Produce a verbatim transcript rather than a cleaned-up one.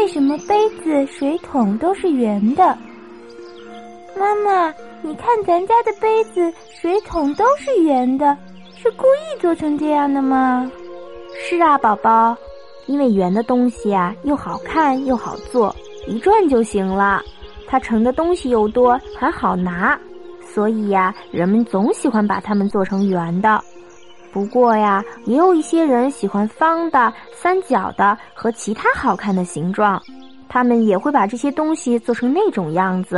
为什么杯子、水桶都是圆的？妈妈，你看咱家的杯子、水桶都是圆的，是故意做成这样的吗？是啊，宝宝，因为圆的东西啊，又好看又好做，一转就行了。它盛的东西又多，还好拿，所以呀、啊，人们总喜欢把它们做成圆的。不过呀，也有一些人喜欢方的、三角的和其他好看的形状，他们也会把这些东西做成那种样子。